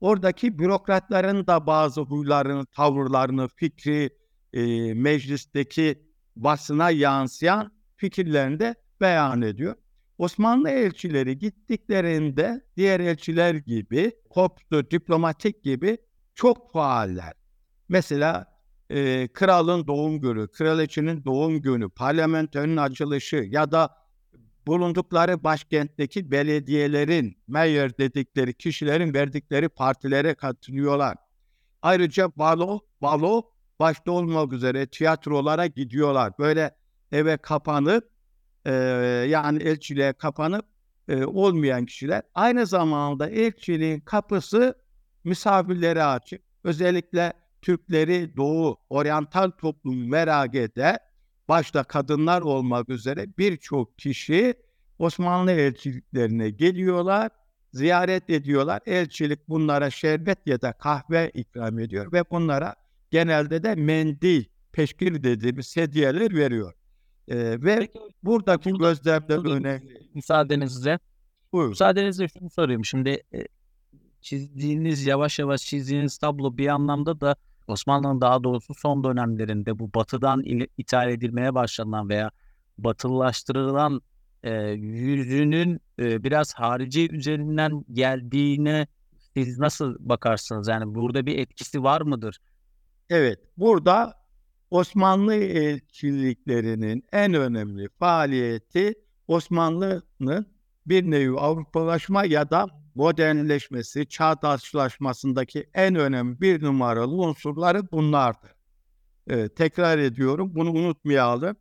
oradaki bürokratların da bazı huylarını, tavırlarını, fikri, e, meclisteki basına yansıyan fikirlerini de beyan ediyor. Osmanlı elçileri gittiklerinde diğer elçiler gibi, koptu, diplomatik gibi çok faaller. Mesela E, kralın doğum günü, kraliçenin doğum günü, parlamentonun açılışı ya da bulundukları başkentteki belediyelerin, mayor dedikleri kişilerin verdikleri partilere katılıyorlar. Ayrıca balo, balo başta olmak üzere tiyatrolara gidiyorlar. Böyle eve kapanıp, e, yani elçiliğe kapanıp e, olmayan kişiler. Aynı zamanda elçiliğin kapısı misafirlere açık. Özellikle Türkleri Doğu, oryantal toplumu merak eden, başta kadınlar olmak üzere birçok kişi Osmanlı elçiliklerine geliyorlar, ziyaret ediyorlar. Elçilik bunlara şerbet ya da kahve ikram ediyor ve bunlara genelde de mendil, peşkir dediğimiz hediyeler veriyor. Ee, ve Peki, buradaki gözlemler önemli. Müsaadenizle. Buyurun. Müsaadenizle şunu soruyorum. Şimdi çizdiğiniz, yavaş yavaş çizdiğiniz tablo bir anlamda da Osmanlı'nın daha doğrusu son dönemlerinde bu batıdan ithal edilmeye başlanan veya batılılaştırılan e, yüzünün e, biraz harici üzerinden geldiğine siz nasıl bakarsınız? Yani burada bir etkisi var mıdır? Evet, burada Osmanlı elçiliklerinin en önemli faaliyeti Osmanlı'nın bir nevi Avrupalaşma ya da modernleşmesi, çağdaşlaşmasındaki en önemli bir numaralı unsurları bunlardır. Ee, tekrar ediyorum, bunu unutmayalım.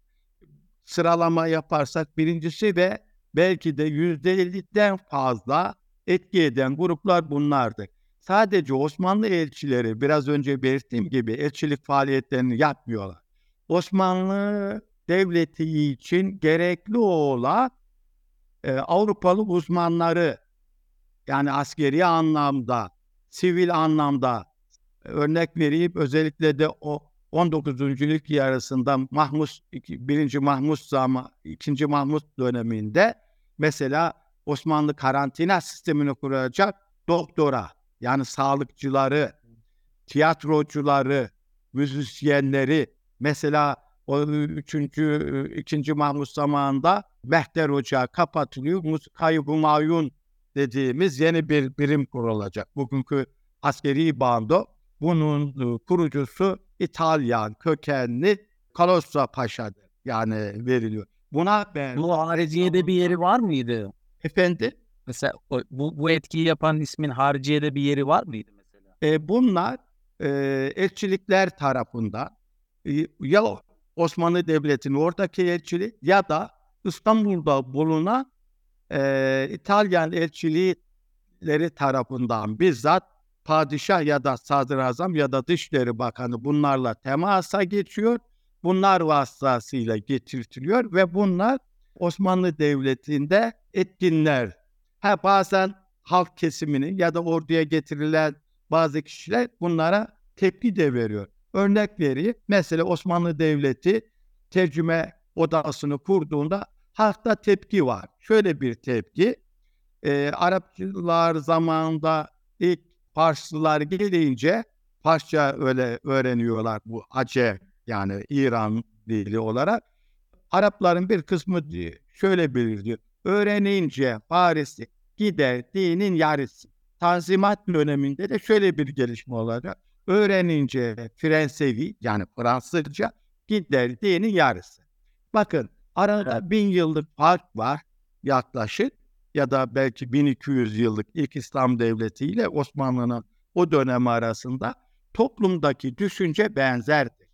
Sıralama yaparsak birincisi ve belki de yüzde elliden fazla etki eden gruplar bunlardı. Sadece Osmanlı elçileri, biraz önce belirttiğim gibi, elçilik faaliyetlerini yapmıyorlar. Osmanlı Devleti için gerekli olan e, Avrupalı uzmanları, yani askeri anlamda, sivil anlamda örnek vereyim, özellikle de o on dokuzuncu yüzyıllık yarısında Mahmud birinci Mahmud zaman ikinci Mahmud döneminde mesela Osmanlı karantina sistemini kuracak doktora, yani sağlıkçıları, tiyatrocuları, müzisyenleri, mesela o üçüncü ikinci Mahmud zamanında Mehter Ocağı kapatılıyor. Muskayı Hümayun dediğimiz yeni bir birim kurulacak. Bugünkü askeri bando. Bunun kurucusu İtalyan kökenli Karlofça Paşa'dır. Yani veriliyor. Buna ben... Bu Hariciye'de bir yeri var mıydı? Efendim? Mesela bu, bu etkiyi yapan ismin Hariciye'de bir yeri var mıydı mesela? E, bunlar e, elçilikler tarafından e, ya Osmanlı Devleti'nin oradaki elçiliği ya da İstanbul'da bulunan e, İtalyan elçilikleri tarafından bizzat padişah ya da sadrazam ya da Dışişleri Bakanı bunlarla temasa geçiyor. Bunlar vasıtasıyla getirtiliyor ve bunlar Osmanlı Devleti'nde etkinler. Ha, bazen halk kesimini ya da orduya getirilen bazı kişiler bunlara tepki de veriyor. Örnek vereyim. Mesela Osmanlı Devleti Tercüme Odası'nı kurduğunda halkta tepki var. Şöyle bir tepki. E, Arapçılar zamanında ilk Farslılar gelince Farsça öyle öğreniyorlar, bu Acem, yani İran dili olarak. Arapların bir kısmı diyor, şöyle bilir diyor. Öğrenince Farisi gider dinin yarısı. Tanzimat döneminde de şöyle bir gelişme olacak. Öğrenince Frensevi, yani Fransızca, gider dinin yarısı. Bakın arada bin yıllık fark var yaklaşık, ya da belki bin iki yüz yıllık ilk İslam Devleti ile Osmanlı'nın o dönemi arasında toplumdaki düşünce benzerdir.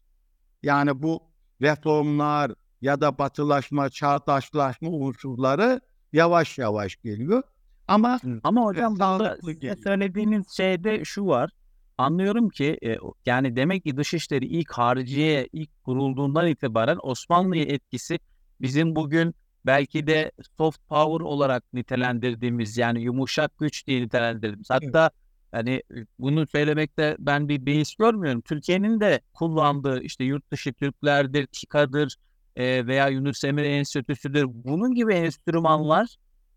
Yani bu reformlar ya da batılaşma, çağdaşlaşma unsurları yavaş yavaş geliyor. Ama ama hocam burada söylediğiniz şeyde şu var. Anlıyorum ki e, yani demek ki dışişleri ilk hariciye ilk kurulduğundan itibaren Osmanlı'ya etkisi bizim bugün belki de soft power olarak nitelendirdiğimiz, yani yumuşak güç diye nitelendirdiğimiz. Hatta hani bunu söylemekte ben bir beis görmüyorum. Türkiye'nin de kullandığı işte yurt dışı Türklerdir, TİKA'dır e, veya Yunus Emre Enstitüsü'dür. Bunun gibi enstrümanlar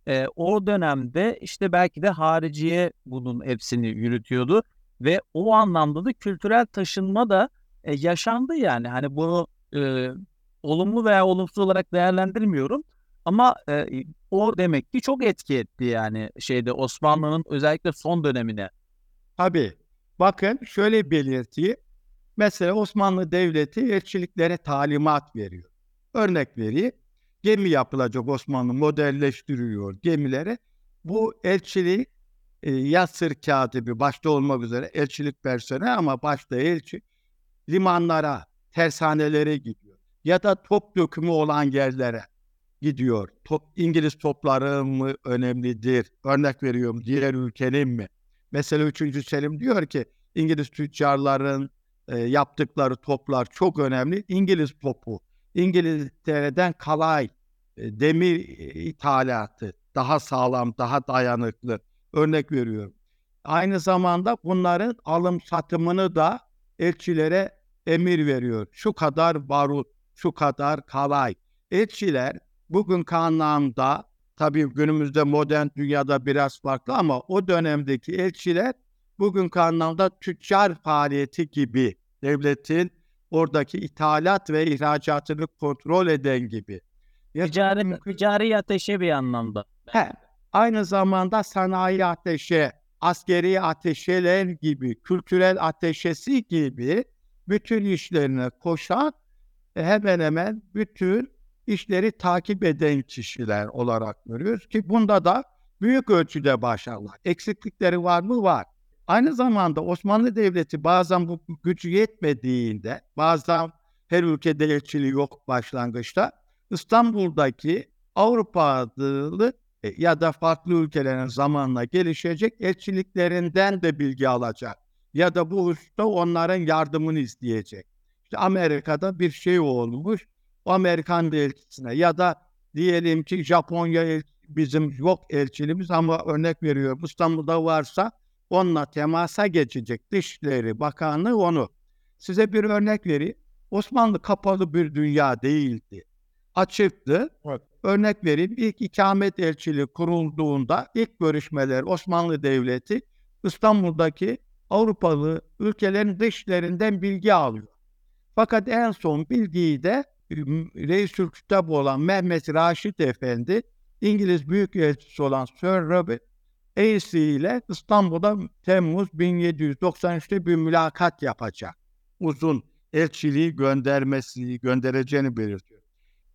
e, o dönemde işte belki de hariciye bunun hepsini yürütüyordu. Ve o anlamda da kültürel taşınma da e, yaşandı yani. Hani bunu e, olumlu veya olumsuz olarak değerlendirmiyorum. Ama e, o demek ki çok etki etti yani şeyde Osmanlı'nın özellikle son dönemine. Tabii. Bakın şöyle belirteyim. Mesela Osmanlı Devleti elçiliklere talimat veriyor. Örnek vereyim. Gemi yapılacak, Osmanlı modelleştiriyor gemilere. Bu elçiliği e, ya sır katibi başta olmak üzere elçilik personeli, ama başta elçi limanlara, tersanelere gidiyor. Ya da top dökümü olan yerlere gidiyor. Top, İngiliz topları mı önemlidir? Örnek veriyorum, diğer ülkenin mi? Mesela üçüncü Selim diyor ki İngiliz tüccarların e, yaptıkları toplar çok önemli. İngiliz topu, İngiltere'den kalay, e, demir ithalatı daha sağlam, daha dayanıklı. Örnek veriyorum. Aynı zamanda bunların alım satımını da elçilere emir veriyor. Şu kadar barut, şu kadar kalay. Elçiler bugünkü anlamda, tabii günümüzde modern dünyada biraz farklı, ama o dönemdeki elçiler bugünkü anlamda tüccar faaliyeti gibi, devletin oradaki ithalat ve ihracatını kontrol eden gibi. Ticari, ticari ateşe bir anlamda. He, aynı zamanda sanayi ateşe, askeri ateşeler gibi, kültürel ateşesi gibi bütün işlerine koşan, hemen hemen bütün işleri takip eden kişiler olarak görüyoruz ki bunda da büyük ölçüde başarılı. Eksiklikleri var mı? Var. Aynı zamanda Osmanlı Devleti bazen bu gücü yetmediğinde, bazen her ülkede elçiliği yok başlangıçta, İstanbul'daki Avrupalı ya da farklı ülkelerin zamanla gelişecek elçiliklerinden de bilgi alacak. Ya da bu hususta onların yardımını isteyecek. İşte Amerika'da bir şey olmuş, Amerikan elçisine ya da diyelim ki Japonya bizim yok elçilimiz ama örnek veriyorum İstanbul'da varsa onunla temasa geçecek. Dışişleri Bakanlığı onu. Size bir örnek vereyim. Osmanlı kapalı bir dünya değildi. Açıktı. Evet. Örnek vereyim. İlk ikamet elçiliği kurulduğunda ilk görüşmeler Osmanlı Devleti İstanbul'daki Avrupalı ülkelerin dışlarından bilgi alıyor. Fakat en son bilgiyi de Reisülküttab olan Mehmet Raşid Efendi, İngiliz Büyükelçisi olan Sir Robert Acy ile İstanbul'da Temmuz bin yedi yüz doksan üçte bir mülakat yapacak. Uzun elçiliği göndermesi, göndereceğini belirtiyor.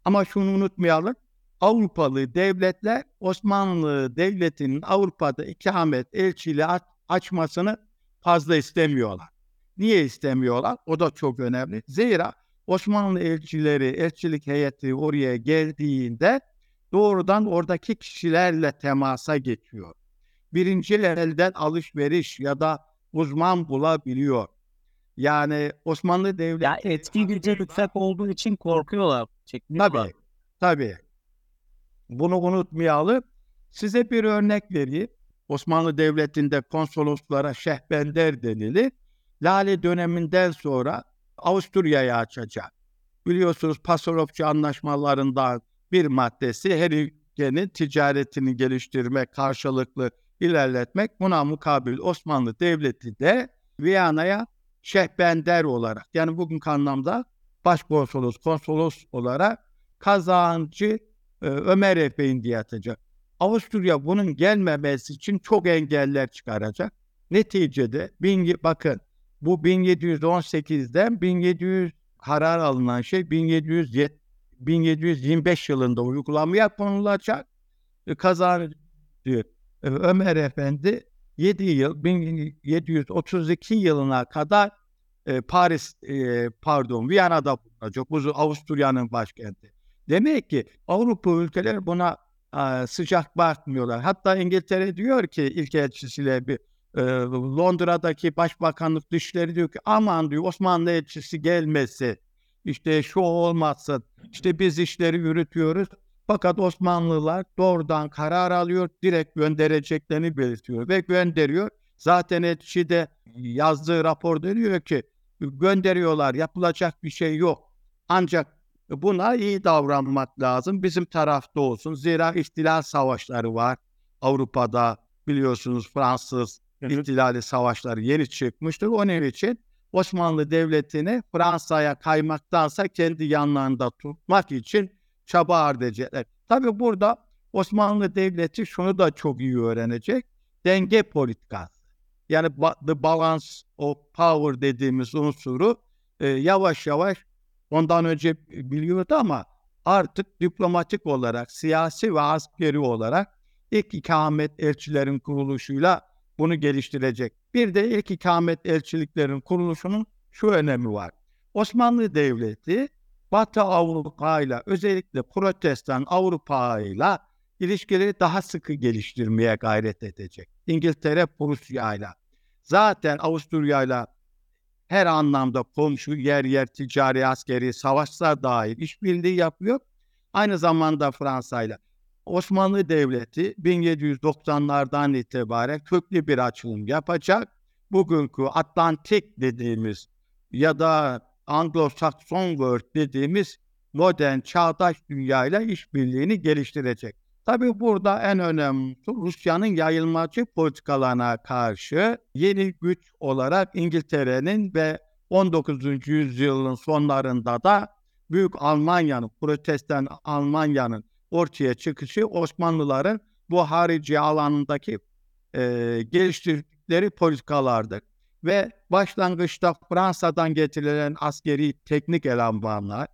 Ama şunu unutmayalım, Avrupalı devletler Osmanlı Devleti'nin Avrupa'da ikamet elçiliği açmasını fazla istemiyorlar. Niye istemiyorlar? O da çok önemli. Zira Osmanlı elçileri, elçilik heyeti oraya geldiğinde doğrudan oradaki kişilerle temasa geçiyor. Birinci elden alışveriş ya da uzman bulabiliyor. Yani Osmanlı Devleti... Ya etki gücü yüksek olduğu için korkuyorlar. Tabii, tabii. Bunu unutmayalım. Size bir örnek vereyim. Osmanlı Devleti'nde konsoloslara şehbender denilir. Lale döneminden sonra Avusturya'ya açacak. Biliyorsunuz Pasarofça anlaşmalarından bir maddesi her ülkenin ticaretini geliştirmek, karşılıklı ilerletmek. Buna mukabil Osmanlı Devleti de Viyana'ya şehbender olarak, yani bugünkü anlamda başkonsolos, konsolos olarak kazancı e, Ömer Efendi'ye atacak. Avusturya bunun gelmemesi için çok engeller çıkaracak. Neticede bin, bakın bu bin yedi yüz on sekizden bin yedi yüz karar alınan şey bin yedi yüz yirmi beş yılında uygulamaya konulacak. Kazan diyor Ömer Efendi yedi yıl bin yedi yüz otuz iki yılına kadar e, Paris e, pardon Viyana'da bulunacak. Bu Avusturya'nın başkenti. Demek ki Avrupa ülkeleri buna sıcak bakmıyorlar. Hatta İngiltere diyor ki ilk elçisiyle bir e, Londra'daki başbakanlık dışları diyor ki aman diyor Osmanlı elçisi gelmesi, işte şu olmasın, işte biz işleri yürütüyoruz. Fakat Osmanlılar doğrudan karar alıyor, direkt göndereceklerini belirtiyor ve gönderiyor. Zaten elçi de yazdığı raporda diyor ki gönderiyorlar, yapılacak bir şey yok. Ancak buna iyi davranmak lazım. Bizim tarafta olsun. Zira ihtilal savaşları var. Avrupa'da biliyorsunuz Fransız evet. ihtilali savaşları yeni çıkmıştır. Onun için Osmanlı Devleti'ni Fransa'ya kaymaktansa kendi yanlarında tutmak için çaba arz edecekler. Tabii burada Osmanlı Devleti şunu da çok iyi öğrenecek. Denge politikası. Yani the balance of power dediğimiz unsuru e, yavaş yavaş ondan önce biliyordu ama artık diplomatik olarak, siyasi ve askeri olarak ilk ikamet elçilerin kuruluşuyla bunu geliştirecek. Bir de ilk ikamet elçiliklerin kuruluşunun şu önemi var. Osmanlı Devleti Batı Avrupa ile özellikle Protestan Avrupa ile ilişkileri daha sıkı geliştirmeye gayret edecek. İngiltere, Prusya ile. Zaten Avusturya ile her anlamda komşu, yer yer ticari, askeri, savaşlar dahil işbirliği yapıyor. Aynı zamanda Fransa'yla. Osmanlı Devleti bin yedi yüz doksanlardan itibaren köklü bir açılım yapacak. Bugünkü Atlantik dediğimiz ya da Anglo-Sakson world dediğimiz modern, çağdaş dünyayla işbirliğini geliştirecek. Tabii burada en önemlisi Rusya'nın yayılmacı politikalarına karşı yeni güç olarak İngiltere'nin ve on dokuzuncu yüzyılın sonlarında da Büyük Almanya'nın, Protestan Almanya'nın ortaya çıkışı Osmanlıların bu harici alanındaki e, geliştirdikleri politikalardır. Ve başlangıçta Fransa'dan getirilen askeri teknik elemanlar,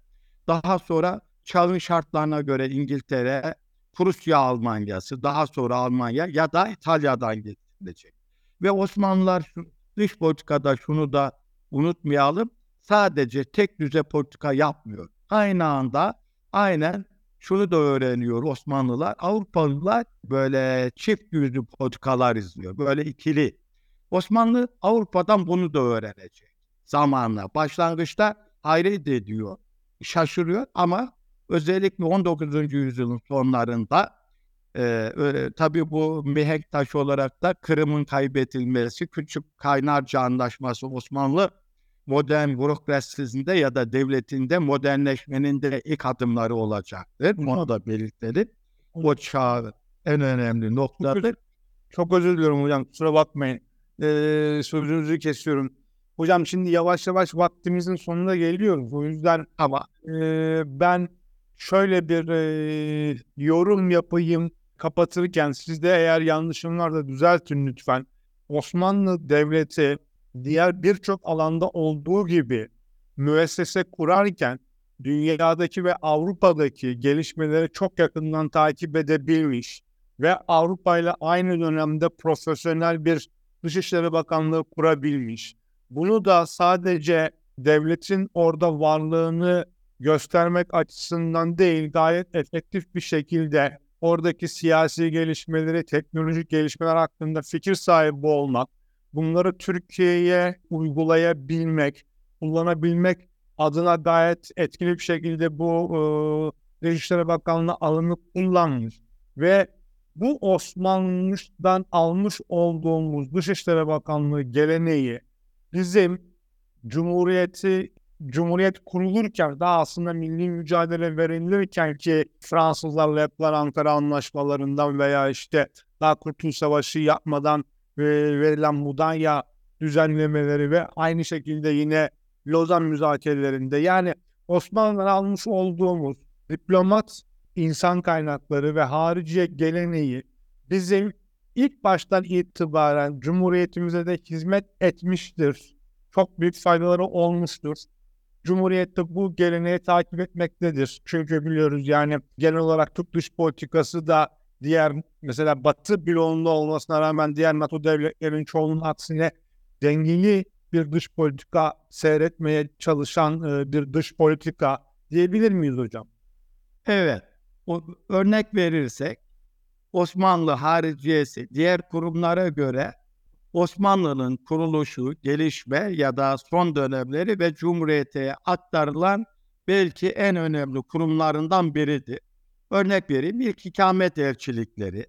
daha sonra çağın şartlarına göre İngiltere, Prusya Almanyası, daha sonra Almanya ya da İtalya'dan getirilecek. Ve Osmanlılar dış politikada şunu da unutmayalım, sadece tek düze politika yapmıyor. Aynı anda aynen şunu da öğreniyor Osmanlılar, Avrupalılar böyle çift yüzlü politikalar izliyor, böyle ikili. Osmanlı Avrupa'dan bunu da öğrenecek zamanla. Başlangıçta hayret ediyor, şaşırıyor ama özellikle on dokuzuncu yüzyılın sonlarında e, e, tabii bu mihenk taşı olarak da Kırım'ın kaybedilmesi, Küçük Kaynarca Antlaşması Osmanlı modern bürokrasisinde ya da devletinde modernleşmenin de ilk adımları olacaktır. Bunu da belirtelim. O çağın en önemli noktadır. Çok özür diliyorum hocam, kusura bakmayın. Ee, sözünüzü kesiyorum. Hocam şimdi yavaş yavaş vaktimizin sonuna geliyoruz. O yüzden ama e, ben şöyle bir e, yorum yapayım kapatırken, siz de eğer yanlışım var da düzeltin lütfen. Osmanlı Devleti diğer birçok alanda olduğu gibi müessese kurarken dünyadaki ve Avrupa'daki gelişmeleri çok yakından takip edebilmiş ve Avrupa ile aynı dönemde profesyonel bir Dışişleri Bakanlığı kurabilmiş. Bunu da sadece devletin orada varlığını göstermek açısından değil, gayet efektif bir şekilde oradaki siyasi gelişmeleri, teknolojik gelişmeler hakkında fikir sahibi olmak, bunları Türkiye'ye uygulayabilmek, kullanabilmek adına gayet etkili bir şekilde bu e, Dışişleri Bakanlığı alımı kullanmış. Ve bu Osmanlı'dan almış olduğumuz Dışişleri Bakanlığı geleneği bizim Cumhuriyeti, Cumhuriyet kurulurken daha aslında milli mücadele verilirken ki Fransızlarla yapılan Ankara Anlaşmalarından veya işte daha Kurtuluş Savaşı yapmadan verilen Mudanya düzenlemeleri ve aynı şekilde yine Lozan müzakerelerinde, yani Osmanlı'dan almış olduğumuz diplomat, insan kaynakları ve hariciye geleneği bizim ilk baştan itibaren Cumhuriyetimize de hizmet etmiştir. Çok büyük faydaları olmuştur. Cumhuriyette bu geleneği takip etmektedir. Çünkü biliyoruz yani genel olarak Türk dış politikası da diğer mesela Batı bloğunda olmasına rağmen diğer NATO devletlerin çoğunun aksine dengeli bir dış politika seyretmeye çalışan bir dış politika diyebilir miyiz hocam? Evet. O, örnek verirsek Osmanlı hariciyesi diğer kurumlara göre Osmanlı'nın kuruluşu, gelişme ya da son dönemleri ve Cumhuriyet'e aktarılan belki en önemli kurumlarından biridir. Örnek vereyim, ilk ikamet elçilikleri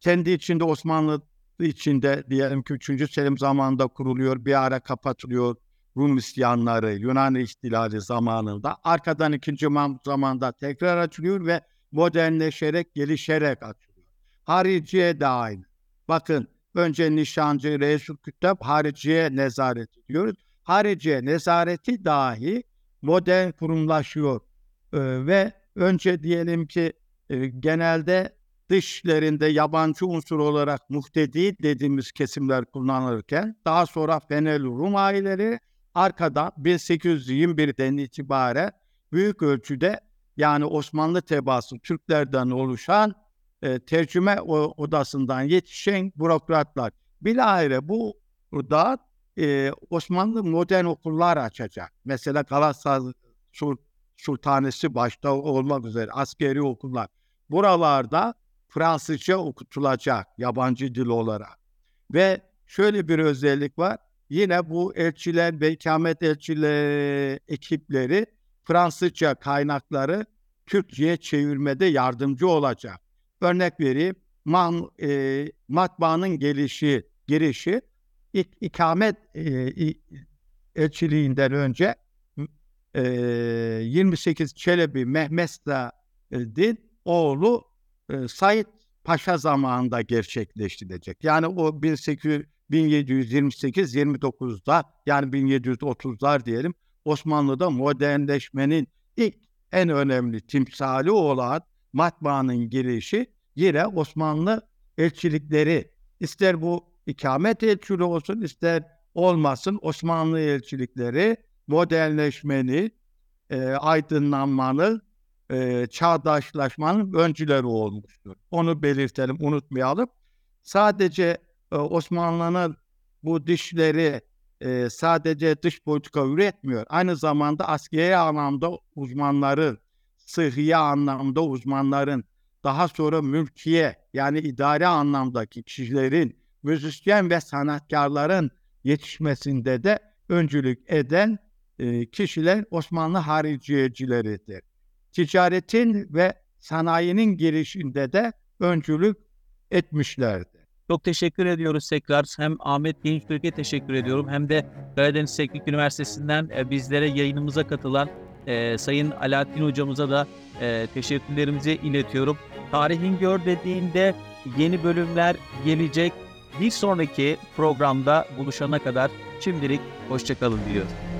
kendi içinde Osmanlı içinde diyelim ki üçüncü Selim zamanında kuruluyor, bir ara kapatılıyor. Rum isyanları, Yunan ihtilali zamanında, arkadan ikinci Mahmud zamanında tekrar açılıyor ve modernleşerek, gelişerek açılıyor. Hariciye de aynı. Bakın, önce Nişancı, Reisülküttab, Hariciye Nezareti diyoruz. Hariciye Nezareti dahi modern kurumlaşıyor ee, ve önce diyelim ki e, genelde dışlarında yabancı unsur olarak muhtedi dediğimiz kesimler kullanılırken daha sonra Fenel Rum aileleri, arkadan bin sekiz yüz yirmi birden itibaren büyük ölçüde yani Osmanlı tebaası Türklerden oluşan e, tercüme odasından yetişen bürokratlar. Bilahare bu da e, Osmanlı modern okullar açacak. Mesela Galatasaray Sultanesi başta olmak üzere askeri okullar. Buralarda Fransızca okutulacak yabancı dil olarak. Ve şöyle bir özellik var. Yine bu elçiler ve ikamet elçiler ekipleri Fransızca kaynakları Türkçe'ye çevirmede yardımcı olacak. Örnek vereyim, man, e, matbaanın gelişi, girişi ik, ikamet e, elçiliğinden önce e, Yirmisekiz Çelebi Mehmed Said oğlu e, Said Paşa zamanında gerçekleştirilecek. Yani o bin yedi yüz yirmi sekiz yirmi dokuzda yani bin yedi yüz otuzlar diyelim, Osmanlı'da modernleşmenin ilk en önemli timsali olan matbaanın girişi yine Osmanlı elçilikleri, ister bu ikamet elçiliği olsun ister olmasın, Osmanlı elçilikleri modernleşmenin, e, aydınlanmanın e, çağdaşlaşmanın öncüleri olmuştur. Onu belirtelim, unutmayalım. Sadece e, Osmanlı'nın bu dişleri e, sadece dış politika üretmiyor. Aynı zamanda askeri anlamda uzmanların, sıhhiye anlamda uzmanların, daha sonra mülkiye yani idari anlamdaki kişilerin, müzisyen ve sanatkarların yetişmesinde de öncülük eden e, kişiler Osmanlı hariciyecileridir. Ticaretin ve sanayinin girişinde de öncülük etmişlerdir. Çok teşekkür ediyoruz tekrar. Hem Ahmet Gençtürk'e teşekkür ediyorum hem de Karadeniz Teknik Üniversitesi'nden e, bizlere yayınımıza katılan e, Sayın Alaaddin Hocamıza da e, teşekkürlerimizi iletiyorum. Tarihin Gör dediğinde yeni bölümler gelecek. Bir sonraki programda buluşana kadar şimdilik hoşça kalın diyoruz.